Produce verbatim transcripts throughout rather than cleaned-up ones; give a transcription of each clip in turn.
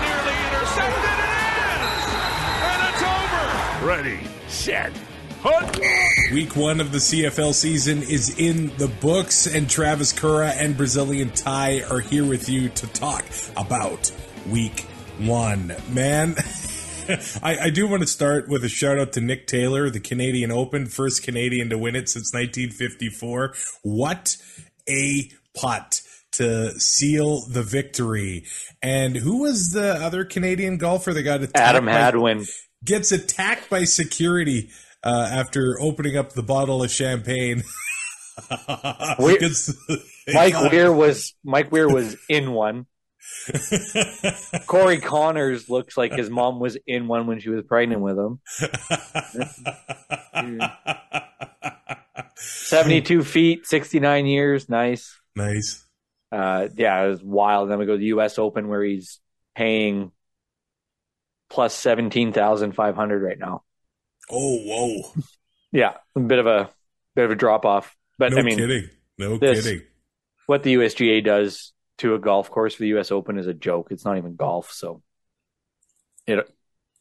nearly intercepted it is! And it's over! Ready, set, hunt! Week one of the C F L season is in the books, and Travis Currah and Brazilian Tide are here with you to talk about week one, man. I, I do want to start with a shout out to Nick Taylor, the Canadian Open, first Canadian to win it since nineteen fifty-four. What a putt to seal the victory. And who was the other Canadian golfer that got attacked? Adam Hadwin. By, gets attacked by security uh, after opening up the bottle of champagne. Weir, Mike Weir was Mike Weir was in one. Corey Connors looks like his mom was in one when she was pregnant with him. seventy-two feet, sixty-nine years. Nice. Nice. Uh, yeah, it was wild. Then we go to the U S Open where he's paying plus seventeen thousand five hundred right now. Oh, whoa. Yeah, a bit of a bit of a drop off. But no I mean, kidding. No this, kidding. What the U S G A does to a golf course for the U S Open is a joke. It's not even golf, so it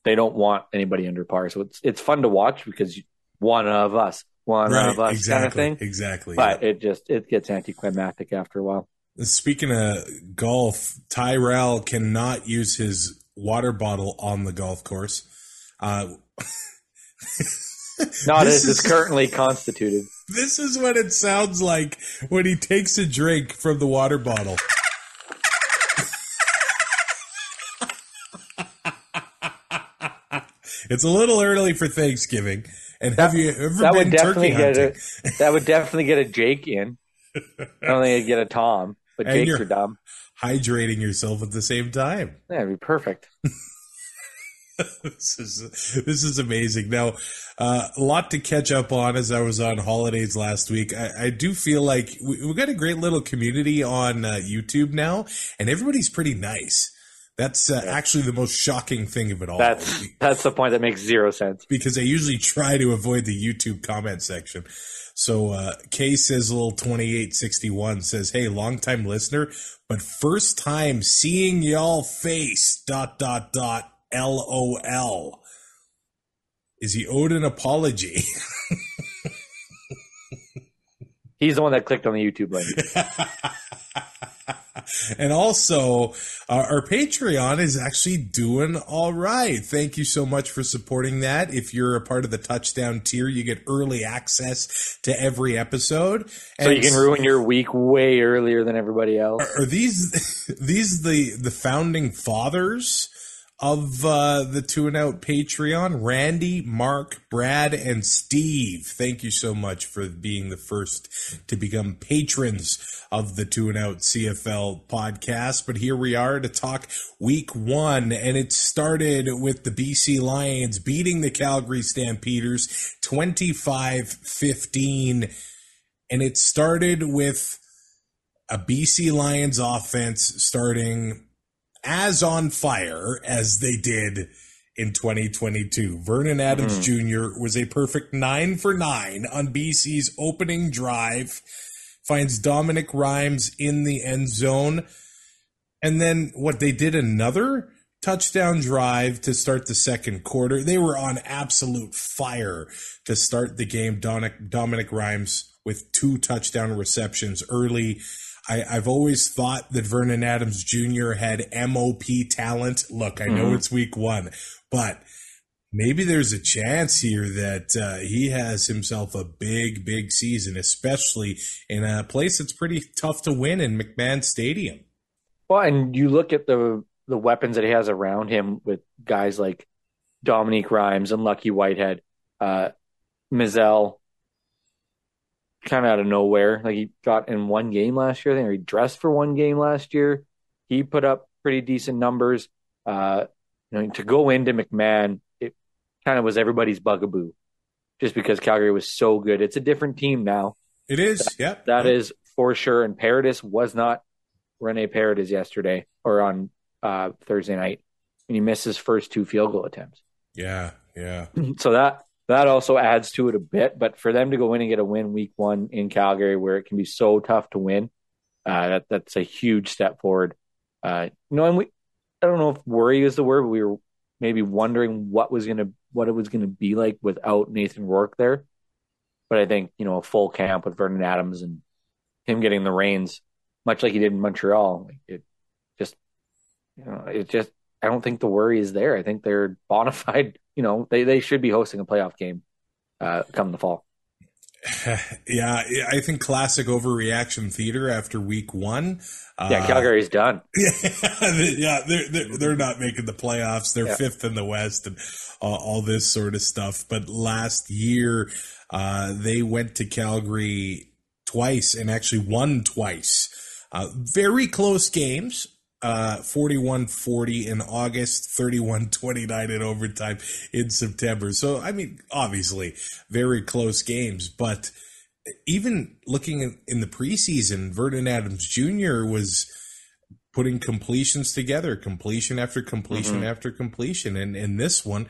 they don't want anybody under par. So it's it's fun to watch because you, one of us, one right, of us exactly, kind of thing. Exactly. But yeah. it just it gets anticlimactic after a while. Speaking of golf, Tyrell cannot use his water bottle on the golf course. Uh, not as is, is currently constituted. This is what it sounds like when he takes a drink from the water bottle. It's a little early for Thanksgiving. And that, have you ever been turkey hunting? A, that would definitely get a Jake in. I don't think I'd get a Tom, but and Jakes are dumb. Hydrating yourself at the same time. Yeah, it'd be perfect. This is this is amazing. Now, uh, a lot to catch up on as I was on holidays last week. I, I do feel like we, we've got a great little community on uh, YouTube now, and everybody's pretty nice. That's uh, actually the most shocking thing of it all. That's, that's the point that makes zero sense. Because I usually try to avoid the YouTube comment section. So uh, K Sizzle twenty-eight sixty-one says, hey, longtime listener, but first time seeing y'all face, dot, dot, dot, LOL. Is he owed an apology? He's the one that clicked on the YouTube link. And also, uh, our Patreon is actually doing all right. Thank you so much for supporting that. If you're a part of the Touchdown tier, you get early access to every episode. And so you can ruin your week way earlier than everybody else. Are, are these these the, the founding fathers of uh, the Two and Out Patreon? Randy, Mark, Brad, and Steve. Thank you so much for being the first to become patrons of the Two and Out C F L Podcast. But here we are to talk week one, and it started with the B C Lions beating the Calgary Stampeders twenty-five fifteen, and it started with a B C Lions offense starting as on fire as they did in twenty twenty-two. Vernon Adams mm. Junior was a perfect nine for nine on B C's opening drive, finds Dominic Rhymes in the end zone. And then what they did, another touchdown drive to start the second quarter. They were on absolute fire to start the game. Dominic, Dominic Rhymes with two touchdown receptions early. I, I've always thought that Vernon Adams Junior had M O P talent. Look, I know mm. it's week one, but maybe there's a chance here that uh, he has himself a big, big season, especially in a place that's pretty tough to win in McMahon Stadium. Well, and you look at the the weapons that he has around him with guys like Dominic Rhymes and Lucky Whitehead, uh, Mizell, kind of out of nowhere. Like he got in one game last year, I think, or he dressed for one game last year. He put up pretty decent numbers. Uh, You know, to go into McMahon, it kind of was everybody's bugaboo just because Calgary was so good. It's a different team now. It is, that, yeah. That yeah. is for sure. And Paradis was not Rene Paradis yesterday or on uh, Thursday night. And he missed his first two field goal attempts. Yeah, yeah. So that that also adds to it a bit. But for them to go in and get a win week one in Calgary where it can be so tough to win, uh, that that's a huge step forward. Uh, you know, and we, I don't know if worry is the word, but we were maybe wondering what was gonna what it was gonna be like without Nathan Rourke there. But I think, you know, a full camp with Vernon Adams and him getting the reins, much like he did in Montreal, it just, you know, it just, I don't think the worry is there. I think they're bona fide, you know, they, they should be hosting a playoff game uh, come the fall. Yeah, I think classic overreaction theater after week one. Yeah, uh, Calgary's done. Yeah, they're, they're, they're not making the playoffs. They're yeah. fifth in the West and uh, all this sort of stuff. But last year uh, they went to Calgary twice and actually won twice. Uh, very close games. Uh, forty-one forty in August, thirty-one twenty-nine in overtime in September. So, I mean, obviously, very close games. But even looking in, in the preseason, Vernon Adams Junior was putting completions together, completion after completion mm-hmm. after completion. And in this one,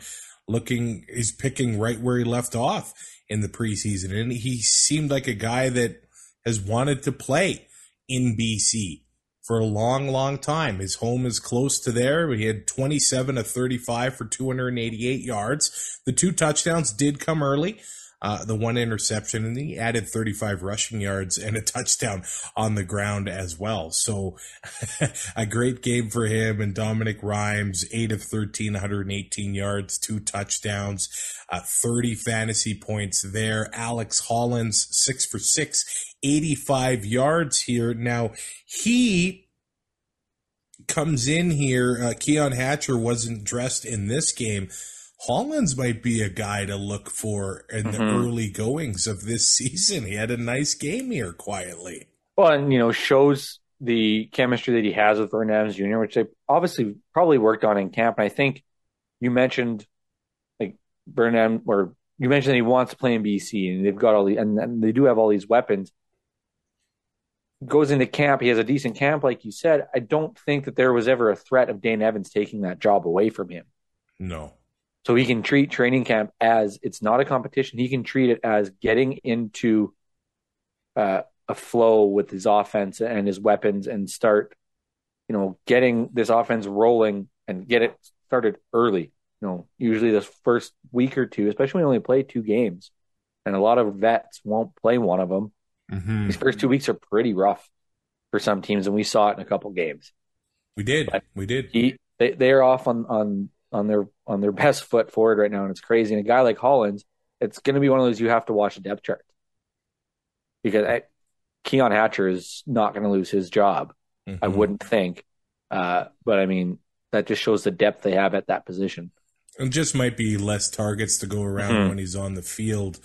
looking is picking right where he left off in the preseason. And he seemed like a guy that has wanted to play in B C for a long, long time. His home is close to there. He had twenty-seven of thirty-five for two hundred eighty-eight yards. The two touchdowns did come early, uh, the one interception, and he added thirty-five rushing yards and a touchdown on the ground as well. So a great game for him. And Dominic Rhymes, eight of thirteen, one hundred eighteen yards, two touchdowns, uh, thirty fantasy points there. Alex Hollins, six for six, eighty-five yards here. Now, he comes in here. Uh, Keon Hatcher wasn't dressed in this game. Hollins might be a guy to look for in mm-hmm. the early goings of this season. He had a nice game here quietly. Well, and, you know, shows the chemistry that he has with Vernon Adams Junior, which they obviously probably worked on in camp. And I think you mentioned, like, Vernon, or you mentioned that he wants to play in B C, and they've got all the, and, and they do have all these weapons. Goes into camp. He has a decent camp, like you said. I don't think that there was ever a threat of Dane Evans taking that job away from him. No. So he can treat training camp as it's not a competition. He can treat it as getting into uh, a flow with his offense and his weapons and start, you know, getting this offense rolling and get it started early. You know, usually this first week or two, especially when you only play two games, and a lot of vets won't play one of them. Mm-hmm. These first two weeks are pretty rough for some teams, and we saw it in a couple games. We did, but we did. He, they they're off on, on on their on their best foot forward right now, and it's crazy. And a guy like Hollins, it's going to be one of those you have to watch a depth chart, because I, Keon Hatcher is not going to lose his job, mm-hmm. I wouldn't think. Uh, but I mean, that just shows the depth they have at that position. And just might be less targets to go around mm-hmm. when he's on the field.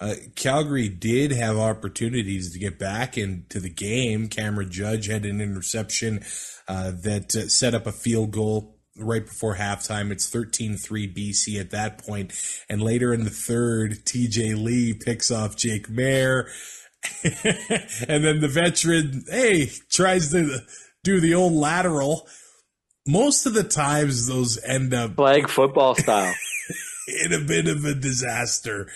Uh, Calgary did have opportunities to get back into the game. Cameron Judge had an interception uh, that uh, set up a field goal right before halftime. It's thirteen three B C at that point. And later in the third, T J Lee picks off Jake Maier. And then the veteran, hey, tries to do the old lateral. Most of the times those end up flag football style. In a bit of a disaster.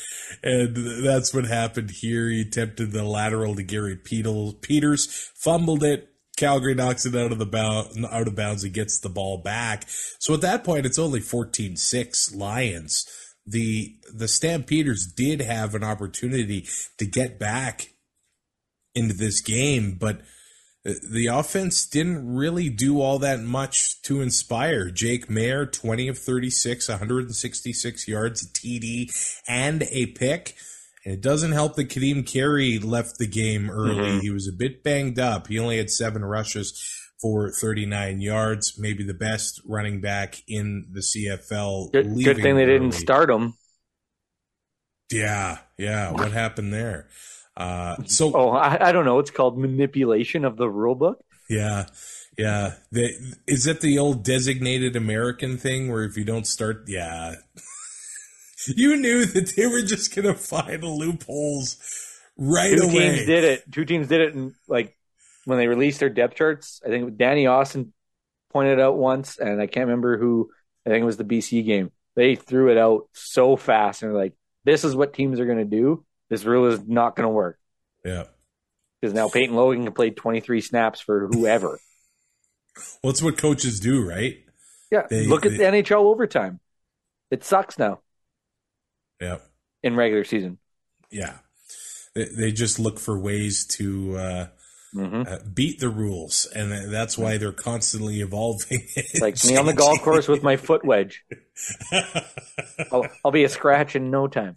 And that's what happened here. He attempted the lateral to Gary Peters, fumbled it. Calgary knocks it out of the bound, out of bounds and gets the ball back. So at that point, it's only fourteen six Lions. The, the Stampeders did have an opportunity to get back into this game, but the offense didn't really do all that much to inspire. Jake Maier, twenty of thirty-six, one hundred sixty-six yards, a T D, and a pick. And it doesn't help that Kadeem Carey left the game early. Mm-hmm. He was a bit banged up. He only had seven rushes for thirty-nine yards, maybe the best running back in the C F L. Good, good thing they early. Didn't start him. Yeah, yeah. What happened there? Uh, so, oh, I, I don't know. It's called manipulation of the rule book. Yeah. Yeah. They, is it the old designated American thing where if you don't start, yeah. You knew that they were just going to find the loopholes right Two away. Two teams did it. Two teams did it. And like when they released their depth charts, I think Danny Austin pointed it out once, and I can't remember who, I think it was the B C game. They threw it out so fast and like, this is what teams are going to do. This rule is not going to work. Yeah. Because now Peyton Logan can play twenty-three snaps for whoever. Well, it's what coaches do, right? Yeah. They, Look they, at the N H L overtime. It sucks now. Yeah. In regular season. Yeah. They, they just look for ways to uh, mm-hmm. uh, beat the rules, and that's why they're constantly evolving. Like me on the golf course with my foot wedge. I'll, I'll be a scratch in no time.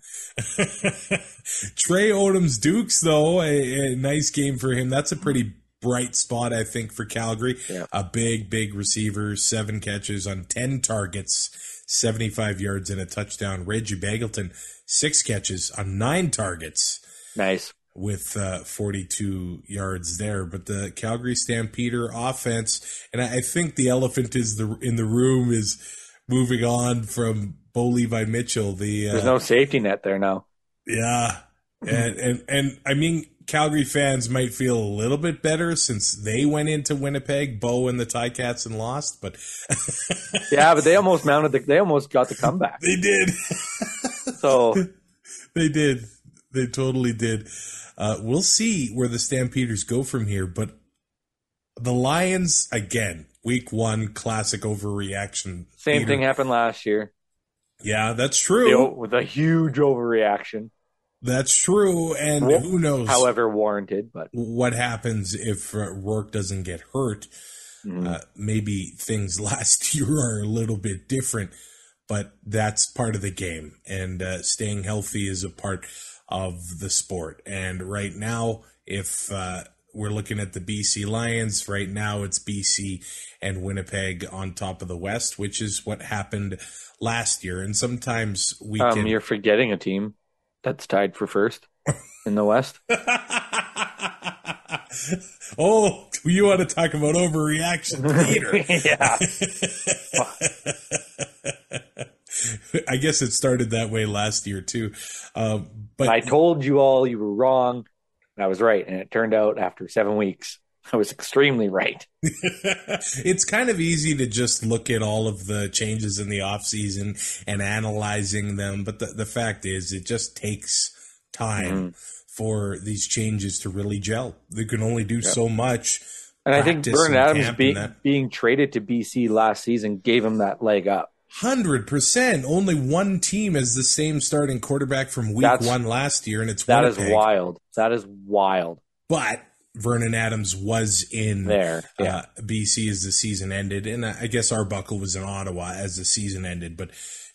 Trey Odom's Dukes, though, a, a nice game for him. That's a pretty bright spot, I think, for Calgary. Yeah. A big, big receiver, seven catches on ten targets, seventy-five yards and a touchdown. Reggie Bagleton, six catches on nine targets. Nice. With uh, forty-two yards there. But the Calgary Stampeder offense, and I, I think the elephant is the in the room is moving on from Bo Levi Mitchell. The uh, There's no safety net there now. Yeah. And, and, and I mean, Calgary fans might feel a little bit better since they went into Winnipeg, Bo and the Ticats, and lost. But yeah, but they almost mounted. The, they almost got the comeback. They did. So they did. They totally did. Uh, we'll see where the Stampeders go from here. But the Lions again, week one, classic overreaction. Same Peter. thing happened last year. Yeah, that's true. With a huge overreaction. That's true, and well, who knows? However warranted, but what happens if uh, Rourke doesn't get hurt? Mm-hmm. Uh, maybe things last year are a little bit different, but that's part of the game, and uh, staying healthy is a part of the sport. And right now, if uh, we're looking at the B C Lions, right now it's B C and Winnipeg on top of the West, which is what happened last year. And sometimes we um, can... You're forgetting a team. That's tied for first in the West. Oh, you want to talk about overreaction, Peter. Yeah. I guess it started that way last year, too. Um, but I told you all you were wrong, and I was right. And it turned out after seven weeks, I was extremely right. It's kind of easy to just look at all of the changes in the offseason and analyzing them. But the, the fact is, it just takes time mm-hmm. for these changes to really gel. They can only do yeah. so much. And I think Vernon Adams be, being traded to B C last season gave him that leg up. one hundred percent. Only one team has the same starting quarterback from week That's, one last year, and it's That Winnipeg. is wild. That is wild. But... Vernon Adams was in there. Yeah. Uh, B C as the season ended, and I guess Arbuckle was in Ottawa as the season ended. But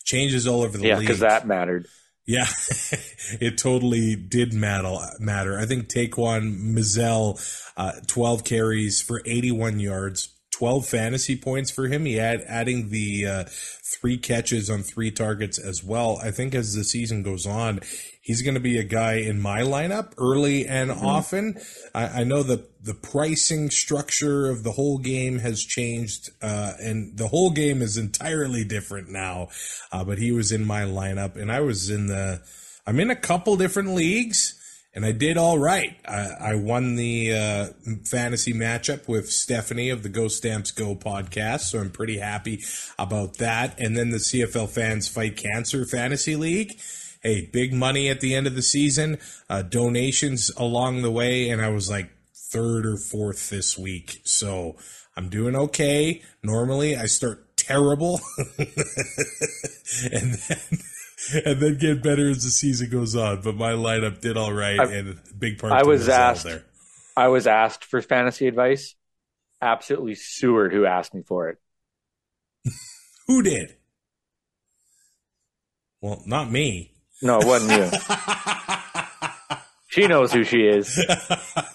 changes all over the yeah, league. Yeah, because that mattered. Yeah, it totally did matter. Matter. I think Taquan Mizell, uh, twelve carries for eighty-one yards, twelve fantasy points for him. He had adding the uh, three catches on three targets as well. I think as the season goes on, he's going to be a guy in my lineup early and mm-hmm. often. I, I know the, the pricing structure of the whole game has changed, uh, and the whole game is entirely different now. Uh, but he was in my lineup, and I was in the – I'm in a couple different leagues, and I did all right. I, I won the uh, fantasy matchup with Stephanie of the Go Stamps Go podcast, so I'm pretty happy about that. And then the C F L Fans Fight Cancer Fantasy League – hey, big money at the end of the season, uh, donations along the way, and I was like third or fourth this week. So I'm doing okay. Normally I start terrible and then and then get better as the season goes on. But my lineup did all right, I, and a big part I was the asked there. I was asked for fantasy advice. Absolutely Seward who asked me for it. Who did? Well, not me. No, it wasn't you. She knows who she is.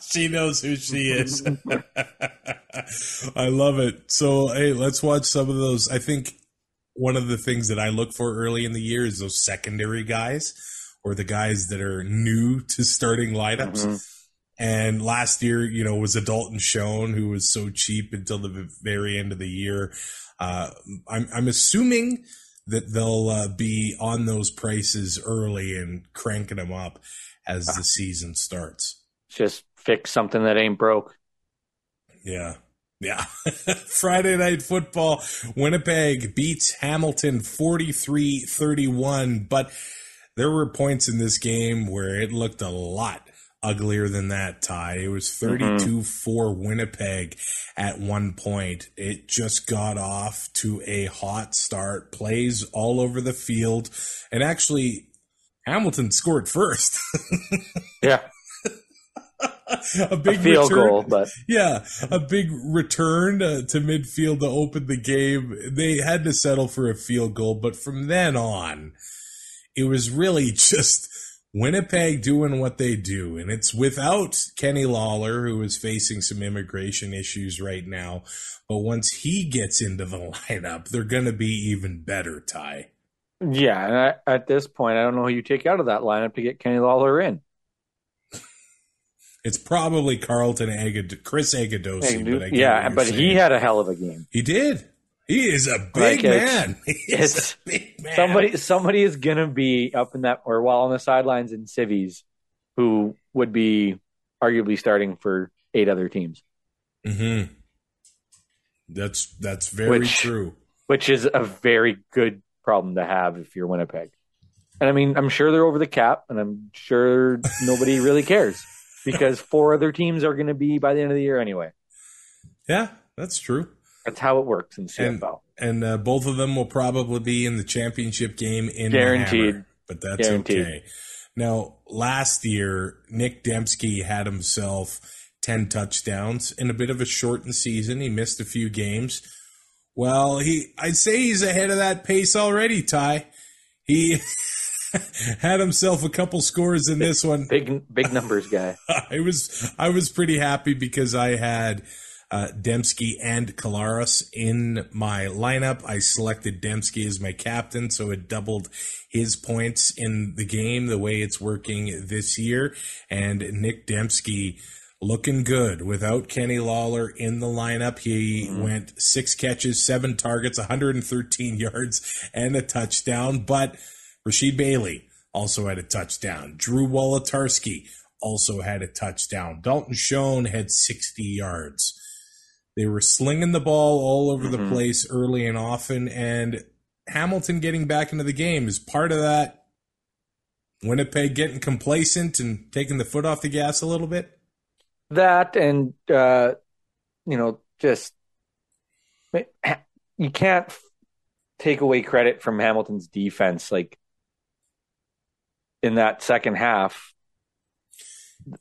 She knows who she is. I love it. So, hey, let's watch some of those. I think one of the things that I look for early in the year is those secondary guys or the guys that are new to starting lineups. Mm-hmm. And last year, you know, was Dalton Schoen, who was so cheap until the very end of the year. Uh, I'm, I'm assuming that they'll uh, be on those prices early and cranking them up as the season starts. Just fix something that ain't broke. Yeah. Yeah. Friday Night Football. Winnipeg beats Hamilton forty-three thirty-one, but there were points in this game where it looked a lot uglier than that, Ty. It was thirty-two four mm-hmm. Winnipeg at one point. It just got off to a hot start, plays all over the field, and actually Hamilton scored first. Yeah. A big a field return, goal, but yeah, a big return uh, to midfield to open the game. They had to settle for a field goal, but from then on, it was really just Winnipeg doing what they do, and it's without Kenny Lawler, who is facing some immigration issues right now. But once he gets into the lineup, they're going to be even better, Ty. Yeah, and I, at this point, I don't know who you take out of that lineup to get Kenny Lawler in. It's probably Carlton, Agad- Chris Agudose. Hey, yeah, but saying. He had a hell of a game. He did. He is a big like man. It's, a big man. Somebody, somebody is going to be up in that, or while on the sidelines in civvies, who would be arguably starting for eight other teams. Mm-hmm. That's that's very which, true. Which is a very good problem to have if you're Winnipeg. And I mean, I'm sure they're over the cap, and I'm sure nobody really cares. Because four other teams are going to be by the end of the year anyway. Yeah, that's true. That's how it works in C F L. And, and uh, both of them will probably be in the championship game in guaranteed. Hammer, but that's guaranteed. Okay. Now, last year, Nick Dembski had himself ten touchdowns in a bit of a shortened season. He missed a few games. Well, he, I'd say he's ahead of that pace already, Ty. He... had himself a couple scores in this one. Big, big numbers guy. I was, I was pretty happy because I had uh, Dembski and Kolaris in my lineup. I selected Dembski as my captain, so it doubled his points in the game. The way it's working this year, and Nick Dembski looking good without Kenny Lawler in the lineup. He mm-hmm. went six catches, seven targets, one hundred thirteen yards, and a touchdown, but. Rasheed Bailey also had a touchdown. Drew Wolotarski also had a touchdown. Dalton Schoen had sixty yards. They were slinging the ball all over mm-hmm. the place early and often, and Hamilton getting back into the game is part of that. Winnipeg getting complacent and taking the foot off the gas a little bit. That and, uh, you know, just you can't take away credit from Hamilton's defense. Like, in that second half,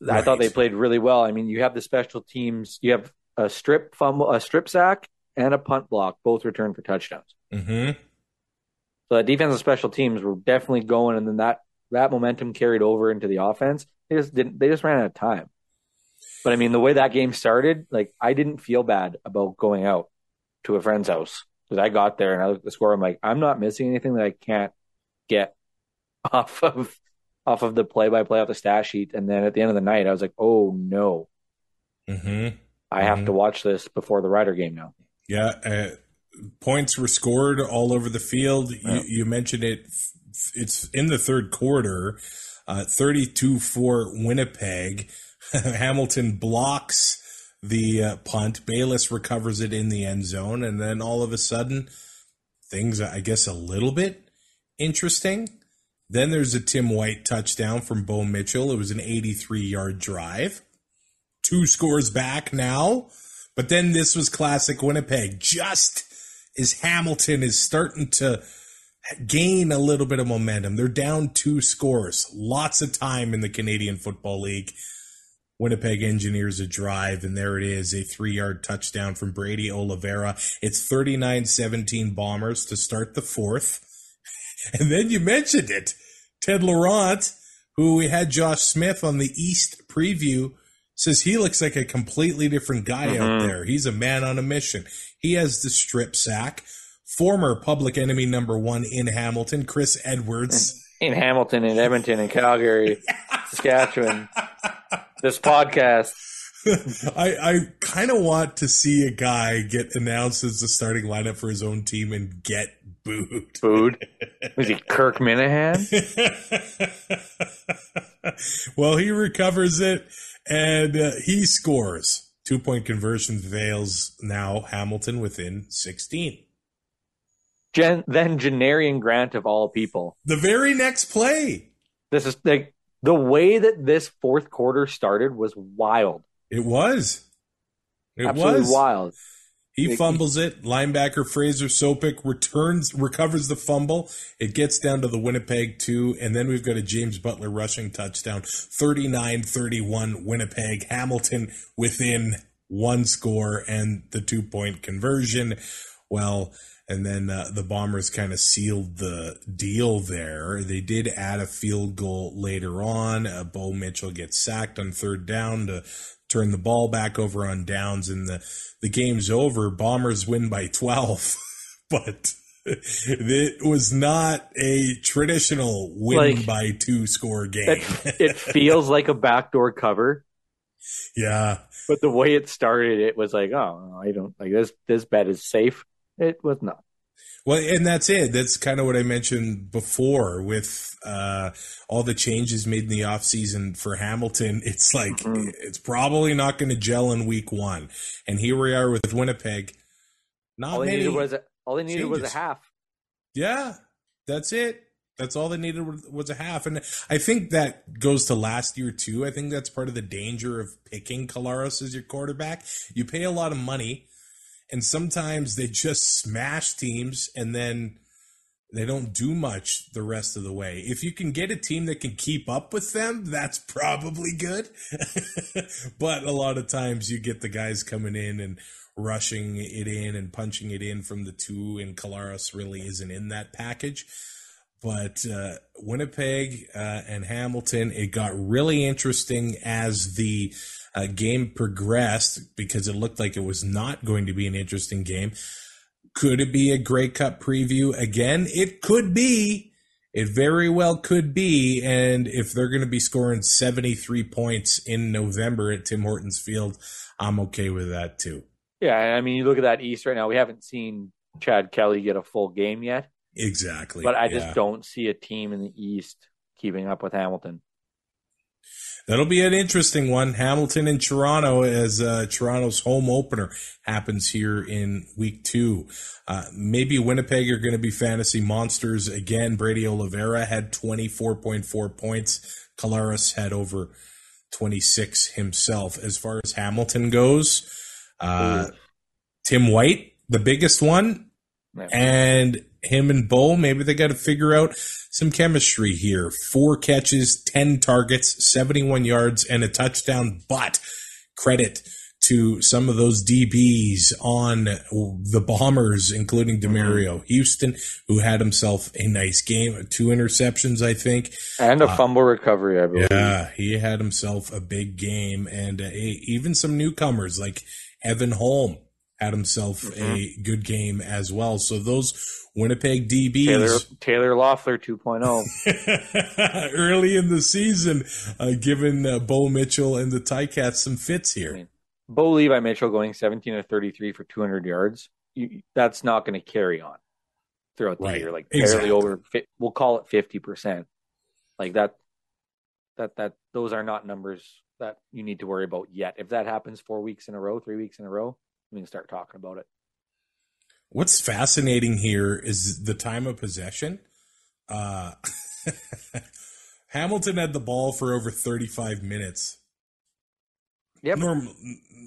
right. I thought they played really well. I mean, you have the special teams. You have a strip fumble, a strip sack, and a punt block, both returned for touchdowns. Mm-hmm. So that defense and special teams were definitely going, and then that that momentum carried over into the offense. They just didn't. They just ran out of time. But I mean, the way that game started, like I didn't feel bad about going out to a friend's house because I got there and I looked at the score. I'm like, I'm not missing anything that I can't get off of. off of the play-by-play off the stat sheet, and then at the end of the night, I was like, oh, no. Mm-hmm. I have mm-hmm. to watch this before the Ryder game now. Yeah, uh, points were scored all over the field. Yeah. You, you mentioned it. It's in the third quarter, uh, thirty-two four Winnipeg. Hamilton blocks the uh, punt. Bayless recovers it in the end zone, and then all of a sudden, things, I guess, a little bit interesting. Then there's a Tim White touchdown from Bo Mitchell. It was an eighty-three-yard drive. Two scores back now. But then this was classic Winnipeg. Just as Hamilton is starting to gain a little bit of momentum, they're down two scores. Lots of time in the Canadian Football League. Winnipeg engineers a drive, and there it is, a three-yard touchdown from Brady Oliveira. It's thirty-nine seventeen Bombers to start the fourth. And then you mentioned it. Ted Laurent, who we had Josh Smith on the East preview, says he looks like a completely different guy mm-hmm. out there. He's a man on a mission. He has the strip sack. Former Public Enemy number one in Hamilton, Chris Edwards. in Hamilton and Edmonton and Calgary, Saskatchewan, this podcast. I, I kind of want to see a guy get announced as the starting lineup for his own team and get booed. Booed? Was he Kirk Minahan? Well, he recovers it, and uh, he scores. Two-point conversion veils now Hamilton within sixteen. Gen- then Janarian Grant, of all people. The very next play. This is like the way that this fourth quarter started was wild. It was. It Absolutely was. wild. He it, fumbles it. Linebacker Fraser Sopik returns, recovers the fumble. It gets down to the Winnipeg two, and then we've got a James Butler rushing touchdown. thirty-nine thirty-one Winnipeg. Hamilton within one score and the two-point conversion. Well, and then uh, the Bombers kind of sealed the deal there. They did add a field goal later on. Uh, Bo Mitchell gets sacked on third down to turn the ball back over on downs, and the, the game's over. Bombers win by twelve, but it was not a traditional win like, by two score game. It, it feels like a backdoor cover. Yeah. But the way it started, it was like, oh, I don't like this. This bet is safe. It was not. Well, and that's it. That's kind of what I mentioned before with uh, all the changes made in the offseason for Hamilton. It's like mm-hmm. it's probably not going to gel in week one. And here we are with Winnipeg. Not all they needed was a, all they needed changes. was a half. Yeah, that's it. That's all they needed was a half. And I think that goes to last year too. I think that's part of the danger of picking Kolaris as your quarterback. You pay a lot of money. And sometimes they just smash teams and then they don't do much the rest of the way. If you can get a team that can keep up with them, that's probably good. But a lot of times you get the guys coming in and rushing it in and punching it in from the two, and Kolaris really isn't in that package. But uh, Winnipeg uh, and Hamilton, it got really interesting as the uh, game progressed, because it looked like it was not going to be an interesting game. Could it be a Grey Cup preview again? It could be. It very well could be. And if they're going to be scoring seventy-three points in November at Tim Hortons Field, I'm okay with that too. Yeah, I mean, you look at that East right now. We haven't seen Chad Kelly get a full game yet. Exactly. But I just yeah. don't see a team in the East keeping up with Hamilton. That'll be an interesting one. Hamilton and Toronto, as uh, Toronto's home opener happens here in week two. Uh, maybe Winnipeg are going to be fantasy monsters again. Brady Oliveira had twenty-four point four points. Kolaris had over twenty-six himself. As far as Hamilton goes, uh, Tim White, the biggest one, yeah. and him and Bo, maybe they got to figure out some chemistry here. Four catches, ten targets, seventy-one yards, and a touchdown. But credit to some of those D Bs on the Bombers, including Demario Houston, who had himself a nice game. Two interceptions, I think. And a uh, fumble recovery, I believe. Yeah, he had himself a big game. And uh, even some newcomers like Evan Holm had himself mm-hmm. a good game as well. So those Winnipeg D Bs. Taylor, Taylor Loeffler two point oh. Early in the season, uh, giving uh, Bo Mitchell and the Ticats some fits here. I mean, Bo Levi Mitchell going seventeen of thirty-three for two hundred yards. You, that's not going to carry on throughout the right. year. Like exactly. barely over, we'll call it fifty percent. Like that, that, that, those are not numbers that you need to worry about yet. If that happens four weeks in a row, three weeks in a row, we can start talking about it. What's fascinating here is the time of possession. Uh, Hamilton had the ball for over thirty-five minutes. Yep. Norm-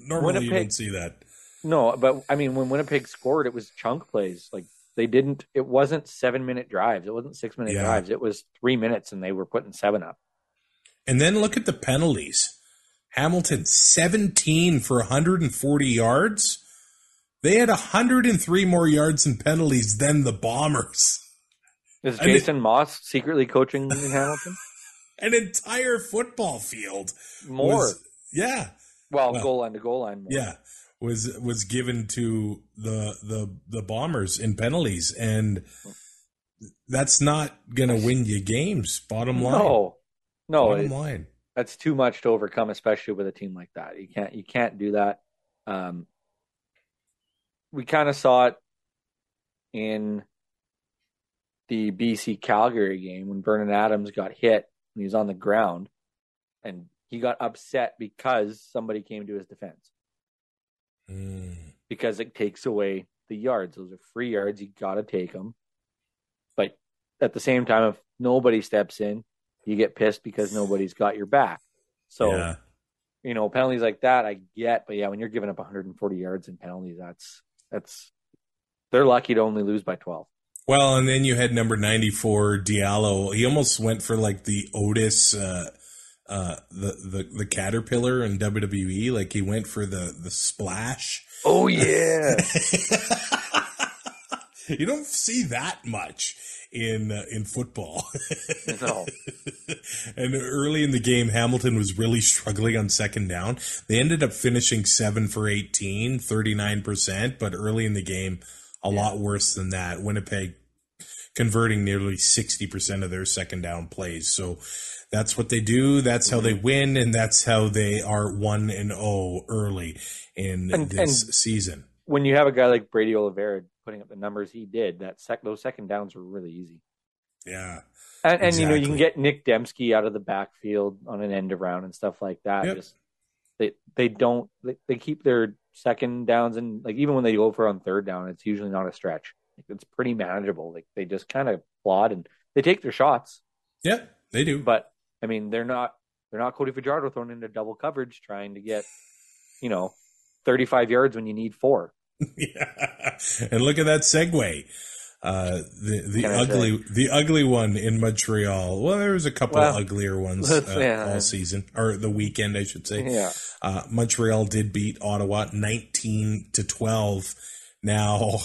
normally Winnipeg, you don't see that. No, but I mean, when Winnipeg scored, it was chunk plays. Like they didn't, it wasn't seven minute drives. It wasn't six minute yeah. drives. It was three minutes and they were putting seven up. And then look at the penalties. Hamilton, seventeen for one hundred forty yards. They had one hundred three more yards in penalties than the Bombers. Is An Jason en- Moss secretly coaching in Hamilton? An entire football field. More. Was, yeah. Well, well, goal line to goal line. More. Yeah. Was was given to the the the Bombers in penalties. And that's not going to win you games, bottom line. No, no. Bottom line. That's too much to overcome, especially with a team like that. You can't, you can't do that. Um, we kind of saw it in the B C Calgary game when Vernon Adams got hit and he was on the ground and he got upset because somebody came to his defense. Mm. Because it takes away the yards. Those are free yards. You got to take them. But at the same time, if nobody steps in, you get pissed because nobody's got your back. So, yeah. you know, penalties like that, I get. But, yeah, when you're giving up one hundred forty yards in penalties, that's that's they're lucky to only lose by twelve. Well, and then you had number ninety-four, Diallo. He almost went for, like, the Otis, uh, uh, the, the the caterpillar in W W E. Like, he went for the, the splash. Oh, yeah. You don't see that much in uh, in football. No. And early in the game, Hamilton was really struggling on second down. They ended up finishing seven for eighteen, thirty-nine percent, but early in the game, a yeah. lot worse than that. Winnipeg converting nearly sixty percent of their second down plays. So that's what they do. That's mm-hmm. how they win, and that's how they are one and oh early in and, this and season. When you have a guy like Brady Oliveira putting up the numbers he did, that sec those second downs were really easy. Yeah, and, exactly. and you know you can get Nick Dembski out of the backfield on an end around and stuff like that. Yep. Just they they don't they, they keep their second downs, and like even when they go for on third down, it's usually not a stretch. Like, it's pretty manageable. Like they just kind of plod and they take their shots. Yeah, they do. But I mean, they're not they're not Cody Fajardo thrown into double coverage trying to get you know thirty-five yards when you need four. Yeah, and look at that segue. Uh, the the ugly say? the ugly one in Montreal. Well, there was a couple well, of uglier ones uh, yeah. all season or the weekend, I should say. Yeah, uh, Montreal did beat Ottawa nineteen to twelve. Now,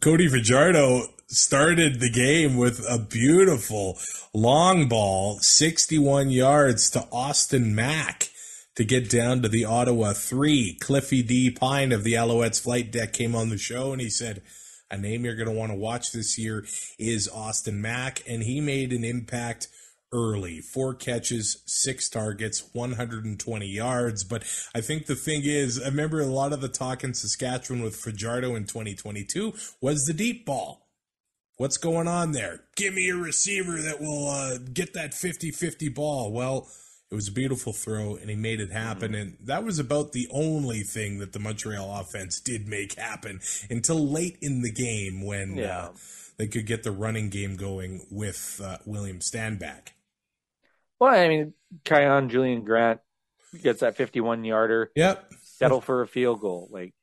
Cody Fajardo started the game with a beautiful long ball, sixty-one yards to Austin Mack. To get down to the Ottawa three, Cliffy D. Pine of the Alouettes Flight Deck came on the show and he said, a name you're going to want to watch this year is Austin Mack. And he made an impact early. Four catches, six targets, one hundred twenty yards. But I think the thing is, I remember a lot of the talk in Saskatchewan with Fajardo in twenty twenty-two was the deep ball. What's going on there? Give me a receiver that will uh, get that fifty-fifty ball. Well, it was a beautiful throw, and he made it happen. And that was about the only thing that the Montreal offense did make happen until late in the game when yeah. uh, they could get the running game going with uh, William Standback. Well, I mean, Kion Julian Grant gets that fifty-one-yarder. Yep. Settle for a field goal. Like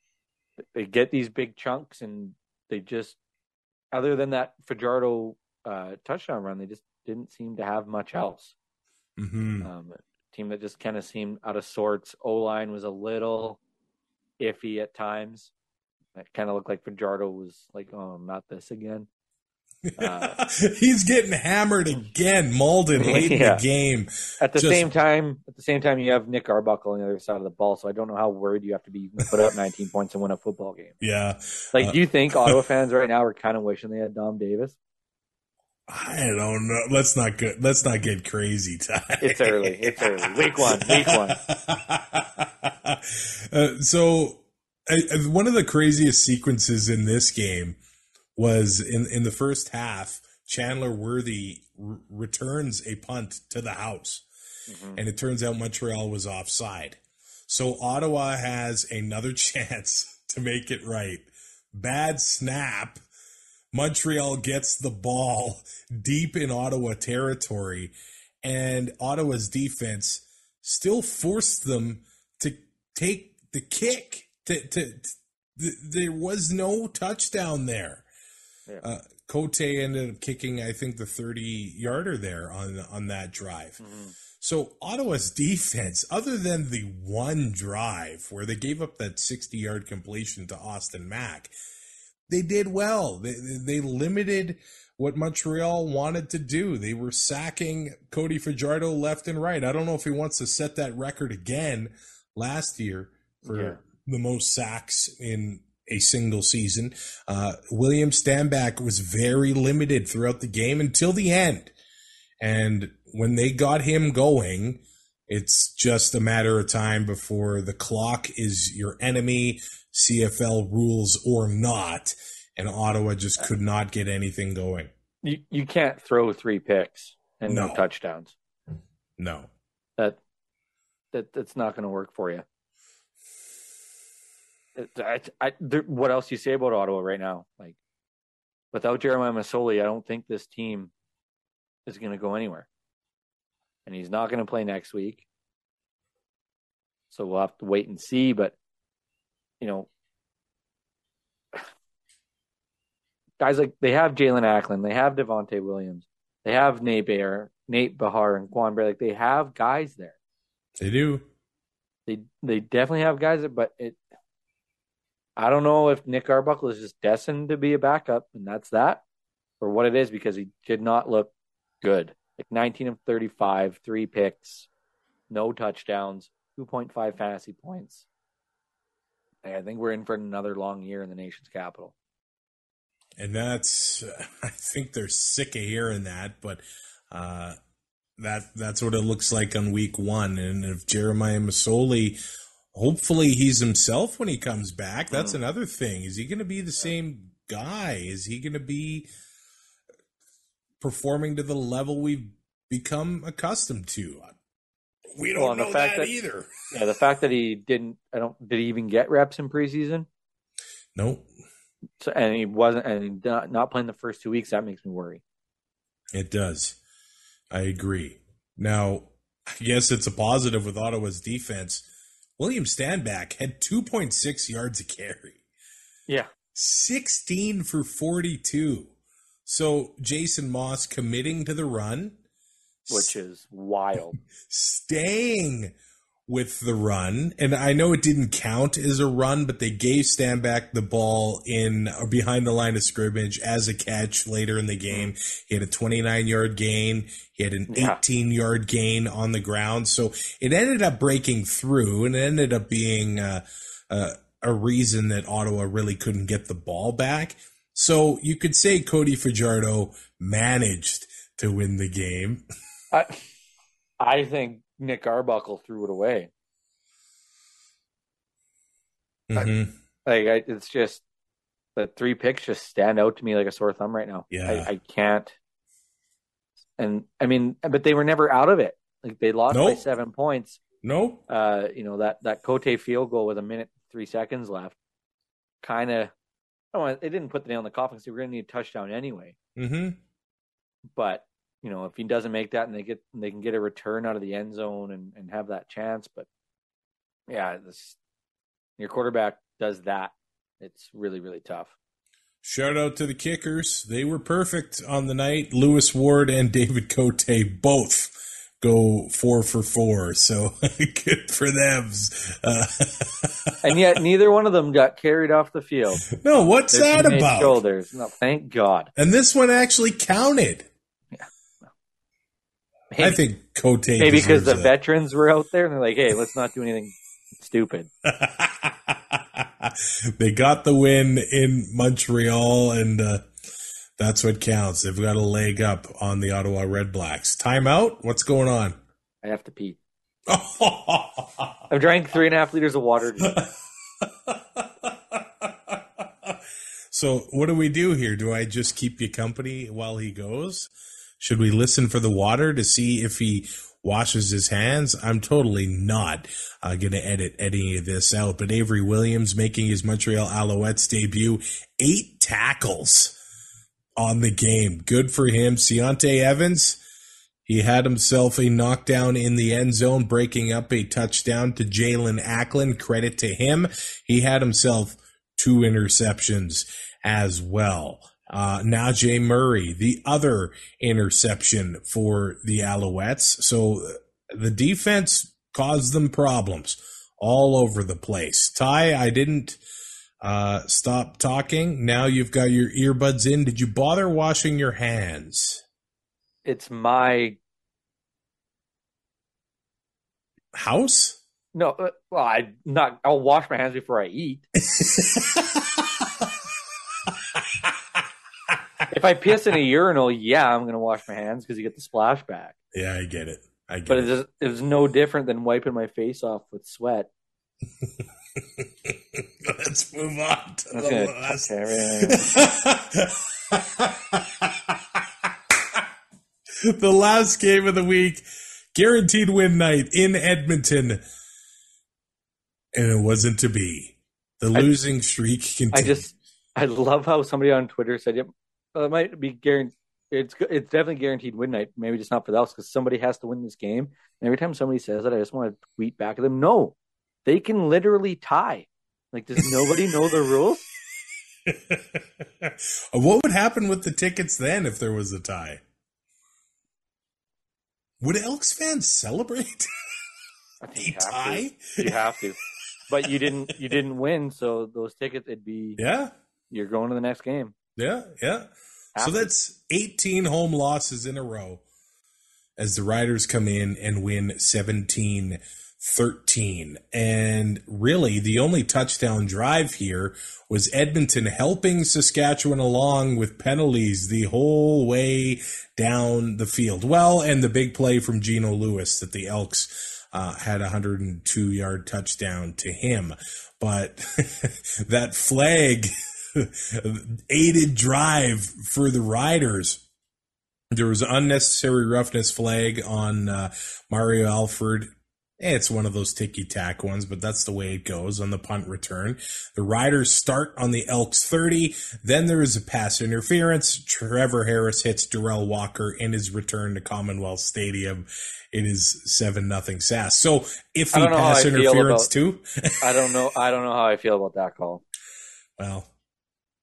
they get these big chunks, and they just, other than that Fajardo uh, touchdown run, they just didn't seem to have much else. Mm-hmm. Um, a team that just kind of seemed out of sorts. O-line was a little iffy at times. It kind of looked like Fajardo was like, oh, not this again. Uh, He's getting hammered again, Malden late yeah. in the game. At the just... same time, at the same time, you have Nick Arbuckle on the other side of the ball, so I don't know how worried you have to be to put up nineteen points and win a football game. Yeah. Like, uh, do you think Ottawa fans right now are kind of wishing they had Dom Davis? I don't know. Let's not go, let's not get crazy, Ty. It's early. It's early. Week one. Week one. Uh, so I, one of the craziest sequences in this game was in, in the first half, Chandler Worthy r- returns a punt to the house. Mm-hmm. And it turns out Montreal was offside. So Ottawa has another chance to make it right. Bad snap. Montreal gets the ball deep in Ottawa territory, and Ottawa's defense still forced them to take the kick. To, to, to, there was no touchdown there. Yeah. Uh, Cote ended up kicking, I think, the thirty-yarder there on, on that drive. Mm-hmm. So Ottawa's defense, other than the one drive where they gave up that sixty-yard completion to Austin Mack, they did well. They, they limited what Montreal wanted to do. They were sacking Cody Fajardo left and right. I don't know if he wants to set that record again last year for yeah. the most sacks in a single season. Uh, William Stanback was very limited throughout the game until the end. And when they got him going, it's just a matter of time before the clock is your enemy, C F L rules or not. And Ottawa just could not get anything going. You you can't throw three picks and no, no touchdowns. No. That that that's not going to work for you. I, I, there, what else do you say about Ottawa right now? Like, without Jeremiah Masoli, I don't think this team is going to go anywhere. And he's not going to play next week. So we'll have to wait and see. But, you know, guys like, they have Jalen Acklin, they have Devontae Williams, they have Nate Bayer, Nate Bahar, and Quan Bray. Like, they have guys there. They do. They they definitely have guys there, but it. I don't know if Nick Arbuckle is just destined to be a backup, and that's that, or what it is, because he did not look good. Like nineteen of thirty-five, three picks, no touchdowns, two point five fantasy points. And I think we're in for another long year in the nation's capital. And that's, I think they're sick of hearing that, but uh, that that's what it looks like on week one. And if Jeremiah Masoli, hopefully he's himself when he comes back. That's mm-hmm. another thing. Is he going to be the yeah. same guy? Is he going to be performing to the level we've become accustomed to? We don't well, know that, that either. Yeah, the fact that he didn't, I don't, did he even get reps in preseason? Nope. So, and he wasn't, and he not, not playing the first two weeks, that makes me worry. It does. I agree. Now, I guess it's a positive with Ottawa's defense. William Stanback had two point six yards a carry. Yeah. sixteen for forty-two. So Jason Moss committing to the run. Which is wild. Staying with the run. And I know it didn't count as a run, but they gave Stanback the ball in or behind the line of scrimmage as a catch later in the game. He had a twenty-nine-yard gain. He had an eighteen-yard yeah. gain on the ground. So it ended up breaking through, and it ended up being uh, uh, a reason that Ottawa really couldn't get the ball back. So you could say Cody Fajardo managed to win the game. I, I think Nick Arbuckle threw it away. Mm-hmm. I, like I, it's just the three picks just stand out to me like a sore thumb right now. Yeah, I, I can't. And I mean, but they were never out of it. Like they lost nope. by seven points. Nope. Uh, you know that that Cote field goal with a minute three seconds left. Kind of, oh, it didn't put the nail in the coffin because they were going to need a touchdown anyway. Mm-hmm. But. You know, if he doesn't make that and they get they can get a return out of the end zone and, and have that chance. But, yeah, this, your quarterback does that. It's really, really tough. Shout out to the kickers. They were perfect on the night. Lewis Ward and David Cote both go four for four. So good for them. Uh, and yet neither one of them got carried off the field. No, what's There's that about? Shoulders. No, thank God. And this one actually counted. Maybe, I think Cote maybe because the that. veterans were out there and they're like, hey, let's not do anything stupid. They got the win in Montreal, and uh, that's what counts. They've got a leg up on the Ottawa Red Blacks. Timeout? What's going on? I have to pee. I've drank three and a half liters of water. So what do we do here? Do I just keep you company while he goes? Should we listen for the water to see if he washes his hands? I'm totally not uh, going to edit any of this out. But Avery Williams making his Montreal Alouettes debut, eight tackles on the game. Good for him. Seontae Evans, he had himself a knockdown in the end zone, breaking up a touchdown to Jalen Acklin. Credit to him. He had himself two interceptions as well. Uh, Najee Murray, the other interception for the Alouettes. So the defense caused them problems all over the place. Ty, I didn't uh, stop talking. Now you've got your earbuds in. Did you bother washing your hands? It's my house? No, well, I not. I'll wash my hands before I eat. If I piss in a urinal, yeah, I'm going to wash my hands because you get the splash back. Yeah, I get it. I get but it. But it was no different than wiping my face off with sweat. Let's move on to That's the last. Everything. The last game of the week, guaranteed win night in Edmonton. And it wasn't to be. The losing I, streak continued. I just, I love how somebody on Twitter said, yep, uh, it might be guaranteed. It's it's definitely guaranteed win night. Maybe just not for the house because somebody has to win this game. And every time somebody says that, I just want to tweet back at them. No, they can literally tie. Like, does nobody know the rules? What would happen with the tickets then if there was a tie? Would Elks fans celebrate? I think you have tie? To. You have to. But you didn't. You didn't win, so those tickets it'd be. Yeah. You're going to the next game. Yeah, yeah. So that's eighteen home losses in a row as the Riders come in and win seventeen thirteen. And really, the only touchdown drive here was Edmonton helping Saskatchewan along with penalties the whole way down the field. Well, and the big play from Geno Lewis that the Elks Uh, had a one hundred two yard touchdown to him. But that flag aided drive for the Riders. There was unnecessary roughness flag on uh, Mario Alford. It's one of those ticky-tack ones, but that's the way it goes on the punt return. The Riders start on the Elks thirty. Then there is a pass interference. Trevor Harris hits Darrell Walker in his return to Commonwealth Stadium. It is seven nothing Sask. So if he pass interference about, too. I don't know. I don't know how I feel about that call. Well.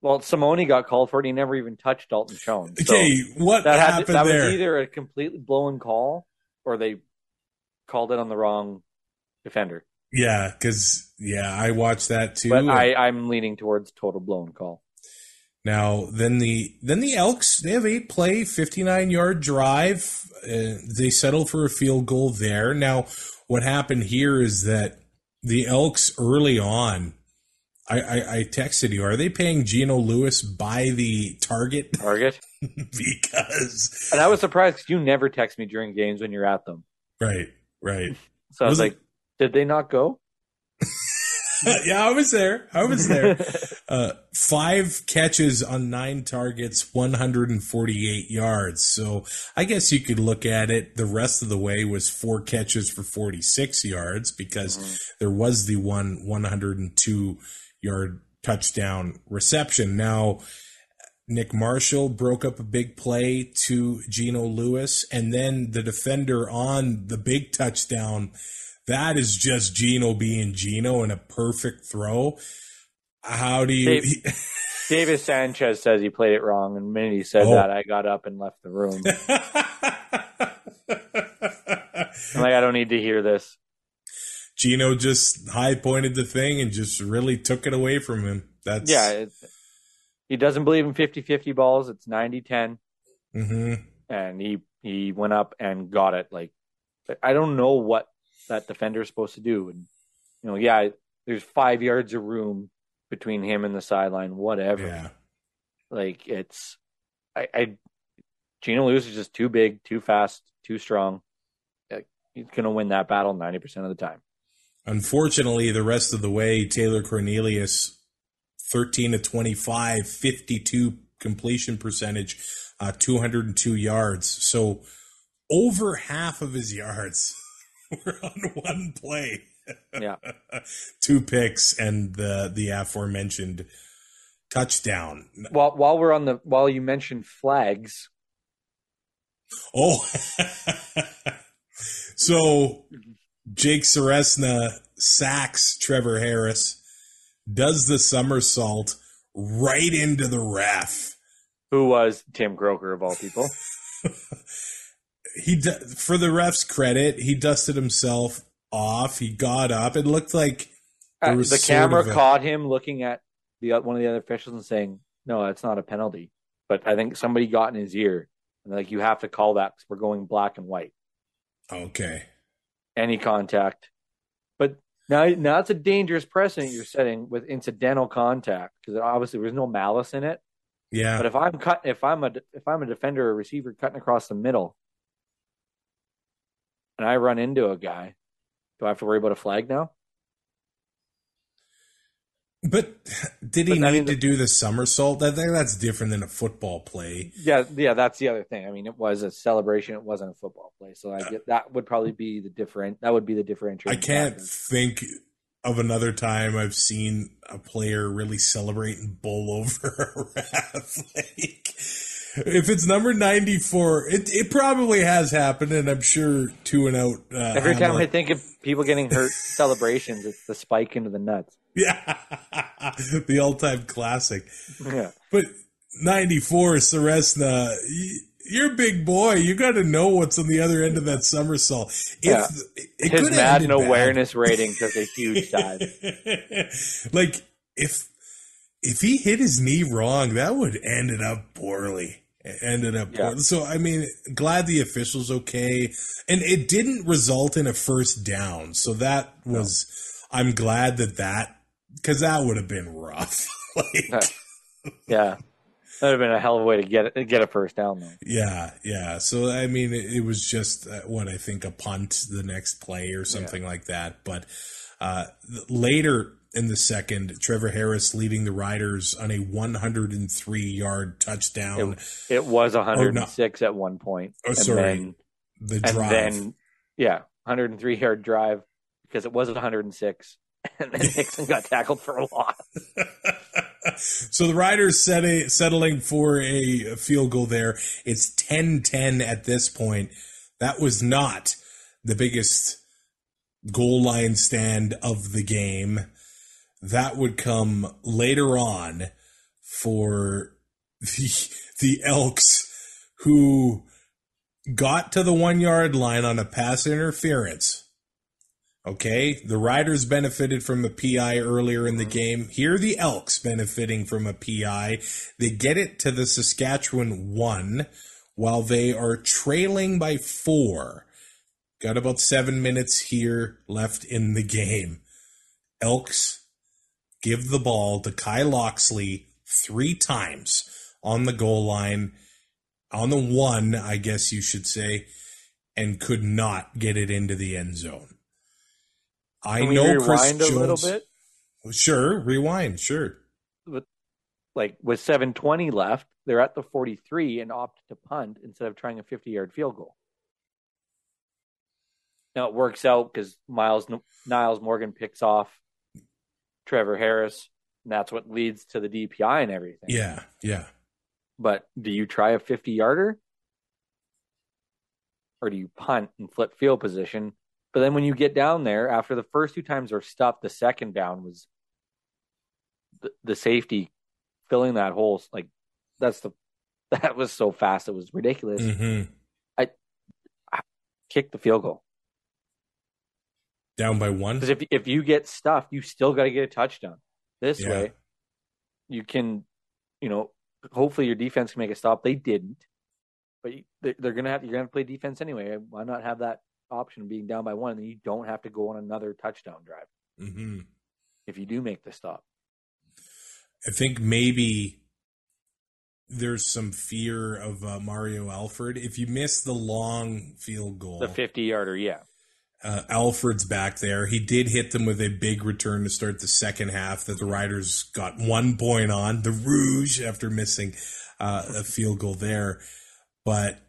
Well, Simone got called for it. He never even touched Dalton Schoen. So okay, what that happened to, that there? That was either a completely blown call or they called it on the wrong defender. Yeah, because, yeah, I watched that too. But I, I'm leaning towards total blown call. Now, then the then the Elks, they have a play, fifty-nine yard drive. Uh, they settle for a field goal there. Now, what happened here is that the Elks early on, I, I, I texted you, are they paying Geno Lewis by the target? Target? Because. And I was surprised because you never text me during games when you're at them. Right. Right. So I was, was like, it? Did they not go? Yeah, I was there. I was there. uh, five catches on nine targets, one hundred forty-eight yards. So I guess you could look at it. The rest of the way was four catches for forty-six yards because mm-hmm. there was the one one hundred two yard touchdown reception. Now, Nick Marshall broke up a big play to Geno Lewis, and then the defender on the big touchdown. That is just Geno being Geno and a perfect throw. How do you... Dave, Davis Sanchez says he played it wrong, and the minute he said oh. that, I got up and left the room. I'm like, I don't need to hear this. Geno just high-pointed the thing and just really took it away from him. That's Yeah, it's... He doesn't believe in fifty-fifty balls. It's ninety-ten. Mm-hmm. And he he went up and got it. Like, I don't know what that defender is supposed to do. And, you know, yeah, there's five yards of room between him and the sideline, whatever. Yeah. Like, it's – I, I Geno Lewis is just too big, too fast, too strong. He's going to win that battle ninety percent of the time. Unfortunately, the rest of the way, Taylor Cornelius – thirteen to twenty-five, fifty-two completion percentage, uh, two hundred two yards. So over half of his yards were on one play. Yeah. Two picks and the, the aforementioned touchdown. While, while we're on the, while you mentioned flags. Oh, so Jake Suresna sacks Trevor Harris. Does the somersault right into the ref. Who was Tim Croker, of all people. He, for the ref's credit, he dusted himself off. He got up. It looked like there was uh, the camera a... caught him looking at the one of the other officials and saying, no, that's not a penalty. But I think somebody got in his ear. And like, you have to call that because we're going black and white. Okay. Any contact. But... Now, now it's a dangerous precedent you're setting with incidental contact because obviously there's no malice in it. Yeah. But if I'm cut, if I'm a if I'm a defender or receiver cutting across the middle, and I run into a guy, do I have to worry about a flag now? But did he but, need I mean, to do the somersault? I think that's different than a football play. Yeah, yeah, that's the other thing. I mean, it was a celebration; it wasn't a football play. So I get, that would probably be the different. That would be the differentiator. I can't factor. think of another time I've seen a player really celebrate and bowl over a ref. Like, if it's number ninety-four, it it probably has happened, and I'm sure two and out. Uh, Every time I think of people getting hurt celebrations, it's the spike into the nuts. Yeah, the all-time classic. Yeah. But ninety-four, Suresna, you're a big boy. You got to know what's on the other end of that somersault. If, yeah. It His Madden awareness bad. rating took a huge dive. Like, if... If he hit his knee wrong, that would ended up poorly. It ended up yeah. poorly. So, I mean, glad the official's okay. And it didn't result in a first down. So that was, no. I'm glad that that, because that would have been rough. Like, yeah. That would have been a hell of a way to get, get a first down, though. Yeah, yeah. So, I mean, it, it was just, uh, what, I think a punt the next play or something yeah. like that. But uh, later... in the second, Trevor Harris leading the Riders on a one hundred three yard touchdown. It, it was one hundred six oh, no. at one point. Oh, and sorry. Then, the drive. And then, yeah, one hundred three yard drive because it was one hundred six. And then Nixon got tackled for a loss. So the Riders set a, settling for a field goal there. It's ten ten at this point. That was not the biggest goal line stand of the game. That would come later on for the the Elks, who got to the one-yard line on a pass interference. Okay, the Riders benefited from a P I earlier in the game. Here are the Elks benefiting from a P I. They get it to the Saskatchewan one while they are trailing by four. Got about seven minutes here left in the game. Elks give the ball to Kai Loxley three times on the goal line, on the one, I guess you should say, and could not get it into the end zone. I Can we know Chris Jones. A little bit? Sure, rewind, sure. But like with seven twenty left, they're at the forty-three and opt to punt instead of trying a fifty-yard field goal. Now it works out because Miles Niles Morgan picks off Trevor Harris, and that's what leads to the D P I and everything. Yeah, yeah. But do you try a fifty-yarder? Or do you punt and flip field position? But then when you get down there, after the first two times are stuffed, the second down was the, the safety filling that hole. Like, that's the that was so fast. It was ridiculous. Mm-hmm. I, I kicked the field goal. Down by one. Because if if you get stuffed, you still got to get a touchdown. This yeah. way, you can, you know, hopefully your defense can make a stop. They didn't, but you, they're, they're gonna have you're gonna have to play defense anyway. Why not have that option of being down by one, and you don't have to go on another touchdown drive mm-hmm. if you do make the stop? I think maybe there's some fear of uh, Mario Alford if you miss the long field goal, the fifty yarder, yeah. Uh, Alfred's back there. He did hit them with a big return to start the second half that the Riders got one point on, the Rouge, after missing uh, a field goal there. But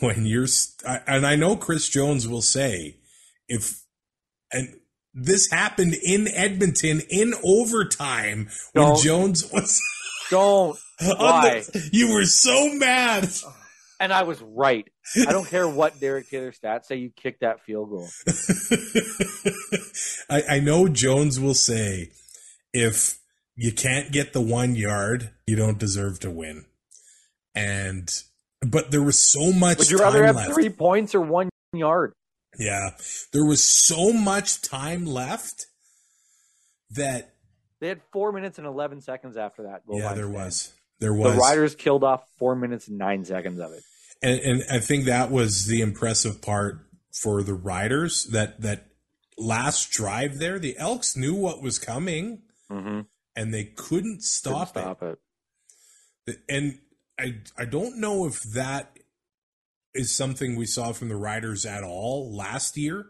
when you're st- – and I know Chris Jones will say if – and this happened in Edmonton in overtime when don't, Jones was – Don't lie. The, you were so mad. And I was right. I don't care what Derek Taylor stats say. You kicked that field goal. I, I know Jones will say, if you can't get the one yard, you don't deserve to win. And but there was so much. Would you time rather have left. three points or one yard? Yeah, there was so much time left that they had four minutes and eleven seconds after that goal. Yeah, there stand. was. There was the Riders killed off four minutes and nine seconds of it. And, and I think that was the impressive part for the Riders, that that last drive there. The Elks knew what was coming, mm-hmm. and they couldn't stop, couldn't stop it. it. And I I don't know if that is something we saw from the Riders at all last year.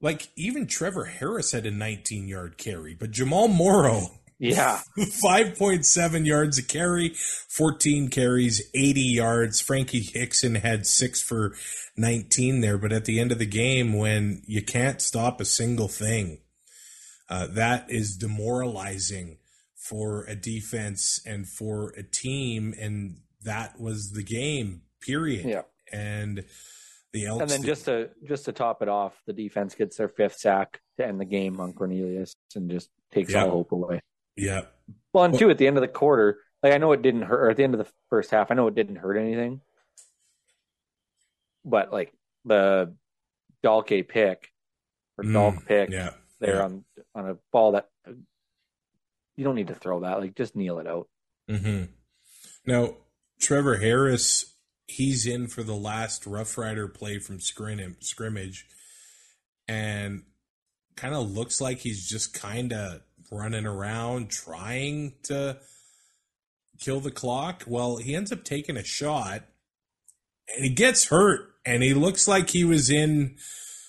Like, even Trevor Harris had a nineteen-yard carry, but Jamal Morrow, yeah, five point seven yards a carry, fourteen carries, eighty yards. Frankie Hickson had six for nineteen there, but at the end of the game, when you can't stop a single thing, uh, that is demoralizing for a defense and for a team, and that was the game, period. Yeah. And the Elks and then just to just to top it off, the defense gets their fifth sack to end the game on Cornelius and just takes yeah. all hope away. Yeah. Well, and two, at the end of the quarter, like I know it didn't hurt, or at the end of the first half, I know it didn't hurt anything, but like the Dalke pick or mm, Dalk pick yeah, there yeah. on on a ball that you don't need to throw that, like just kneel it out. Mm-hmm. Now, Trevor Harris, he's in for the last Rough Rider play from scrim- scrimmage and kind of looks like he's just kind of running around trying to kill the clock. Well, he ends up taking a shot and he gets hurt, and he looks like he was in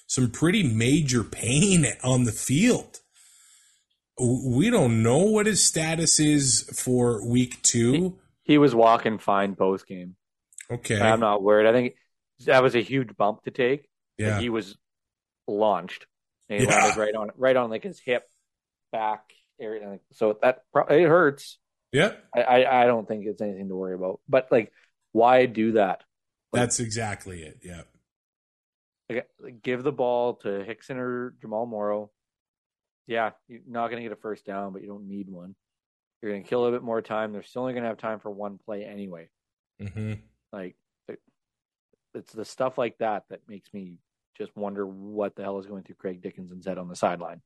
some pretty major pain on the field. We don't know what his status is for week two. He, he was walking fine post game. Okay. I'm not worried. I think that was a huge bump to take. Yeah. Like he was launched. And he yeah. landed right on right on like his hip, back area. So that it hurts. Yeah. I, I don't think it's anything to worry about. But like, why do that? Like, that's exactly it. Yeah. Like, give the ball to Hickson or Jamal Morrow. Yeah, you're not going to get a first down, but you don't need one. You're going to kill a bit more time. They're still only going to have time for one play anyway. Mm-hmm. Like, it's the stuff like that that makes me just wonder what the hell is going through Craig Dickinson's head on the sideline.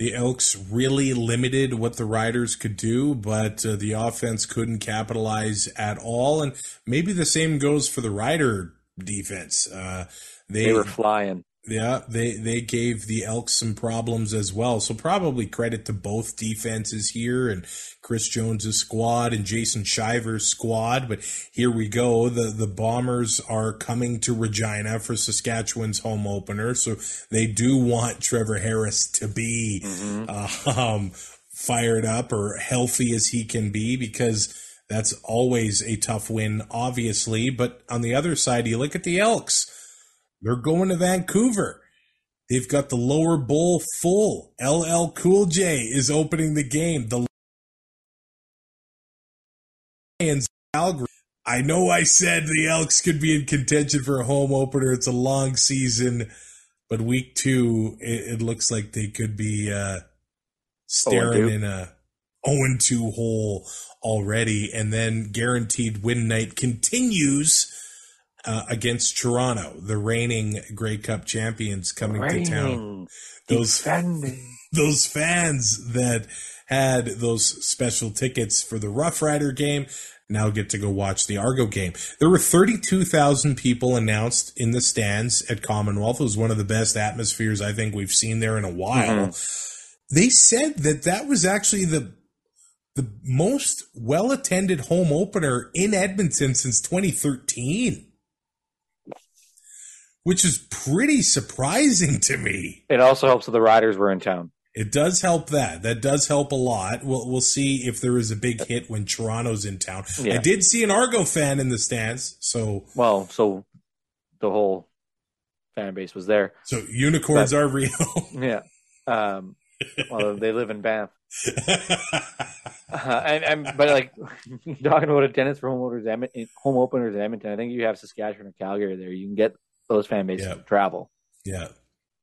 The Elks really limited what the Riders could do, but uh, the offense couldn't capitalize at all. And maybe the same goes for the Rider defense. Uh, they, they were flying. Yeah, they, they gave the Elks some problems as well. So probably credit to both defenses here and Chris Jones's squad and Jason Shiver's squad. But here we go. The the Bombers are coming to Regina for Saskatchewan's home opener. So they do want Trevor Harris to be mm-hmm. um, fired up or healthy as he can be, because that's always a tough win, obviously. But on the other side, you look at the Elks. They're going to Vancouver. They've got the lower bowl full. L L Cool J is opening the game. The Lions, Calgary. I know I said the Elks could be in contention for a home opener. It's a long season, but week two, it, it looks like they could be uh, staring in a oh and two hole already. And then guaranteed win night continues Uh, against Toronto, the reigning Grey Cup champions coming Raining, to town. Those, those fans that had those special tickets for the Rough Rider game now get to go watch the Argo game. There were thirty-two thousand people announced in the stands at Commonwealth. It was one of the best atmospheres I think we've seen there in a while. Mm-hmm. They said that that was actually the the most well-attended home opener in Edmonton since twenty thirteen. Which is pretty surprising to me. It also helps that the Riders were in town. It does help that. That does help a lot. We'll we'll see if there is a big hit when Toronto's in town. Yeah. I did see an Argo fan in the stands, so well, so the whole fan base was there. So unicorns but, are real. Yeah. Um, well, they live in Banff. Uh, and, and but like talking about attendance for home openers, home openers in Edmonton, I think you have Saskatchewan or Calgary there. You can get those fan bases yeah. travel. Yeah.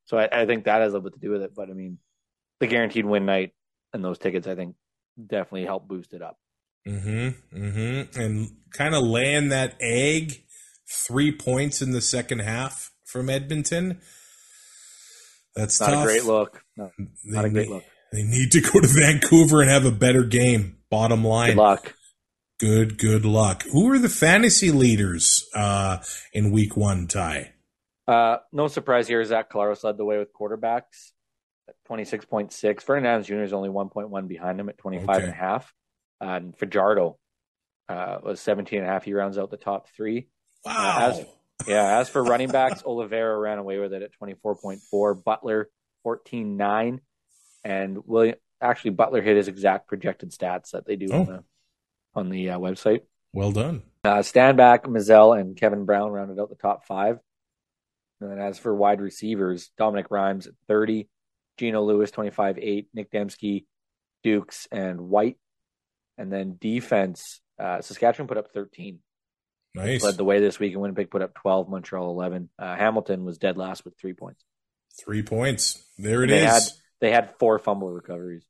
So I, I think that has a little bit to do with it. But, I mean, the guaranteed win night and those tickets, I think, definitely help boost it up. Mm-hmm. Mm-hmm. And kind of laying that egg, three points in the second half from Edmonton. That's not tough. a great look. No, not they a great need, look. They need to go to Vancouver and have a better game, bottom line. Good luck. Good, good luck. Who are the fantasy leaders uh, in week one, Ty? Uh, no surprise here. Zach Kolaris led the way with quarterbacks at twenty-six point six. Vernon Adams Junior is only one point one behind him at twenty-five okay. and a half. Um, Fajardo uh, was seventeen and a half. He rounds out the top three. Wow. Uh, as, yeah. As for running backs, Oliveira ran away with it at twenty-four point four. Butler, fourteen nine. And William, actually, Butler hit his exact projected stats that they do oh. on the, on the uh, website. Well done. Uh, stand back, Mizell and Kevin Brown rounded out the top five. And then as for wide receivers, Dominic Rhymes at thirty, Geno Lewis, twenty-five eight, Nick Dembski, Dukes, and White. And then defense, uh, Saskatchewan put up thirteen. Nice. Led the way this week, and Winnipeg put up twelve, Montreal eleven. Uh, Hamilton was dead last with three points. Three points. There it they is. Had, they had four fumble recoveries.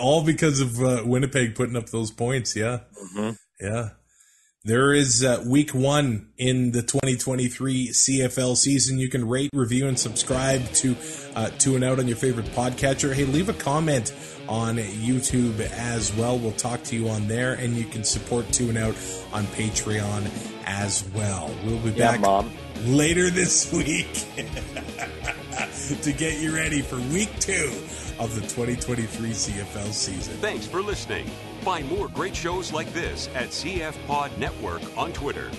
All because of uh, Winnipeg putting up those points, yeah. Mm-hmm. Yeah. There is uh, week one in the twenty twenty-three C F L season. You can rate, review, and subscribe to uh, To and Out on your favorite podcatcher. Hey, leave a comment on YouTube as well. We'll talk to you on there, and you can support To and Out on Patreon as well. We'll be yeah, back Mom. later this week to get you ready for week two of the twenty twenty-three C F L season. Thanks for listening. Find more great shows like this at C F Pod Network on Twitter.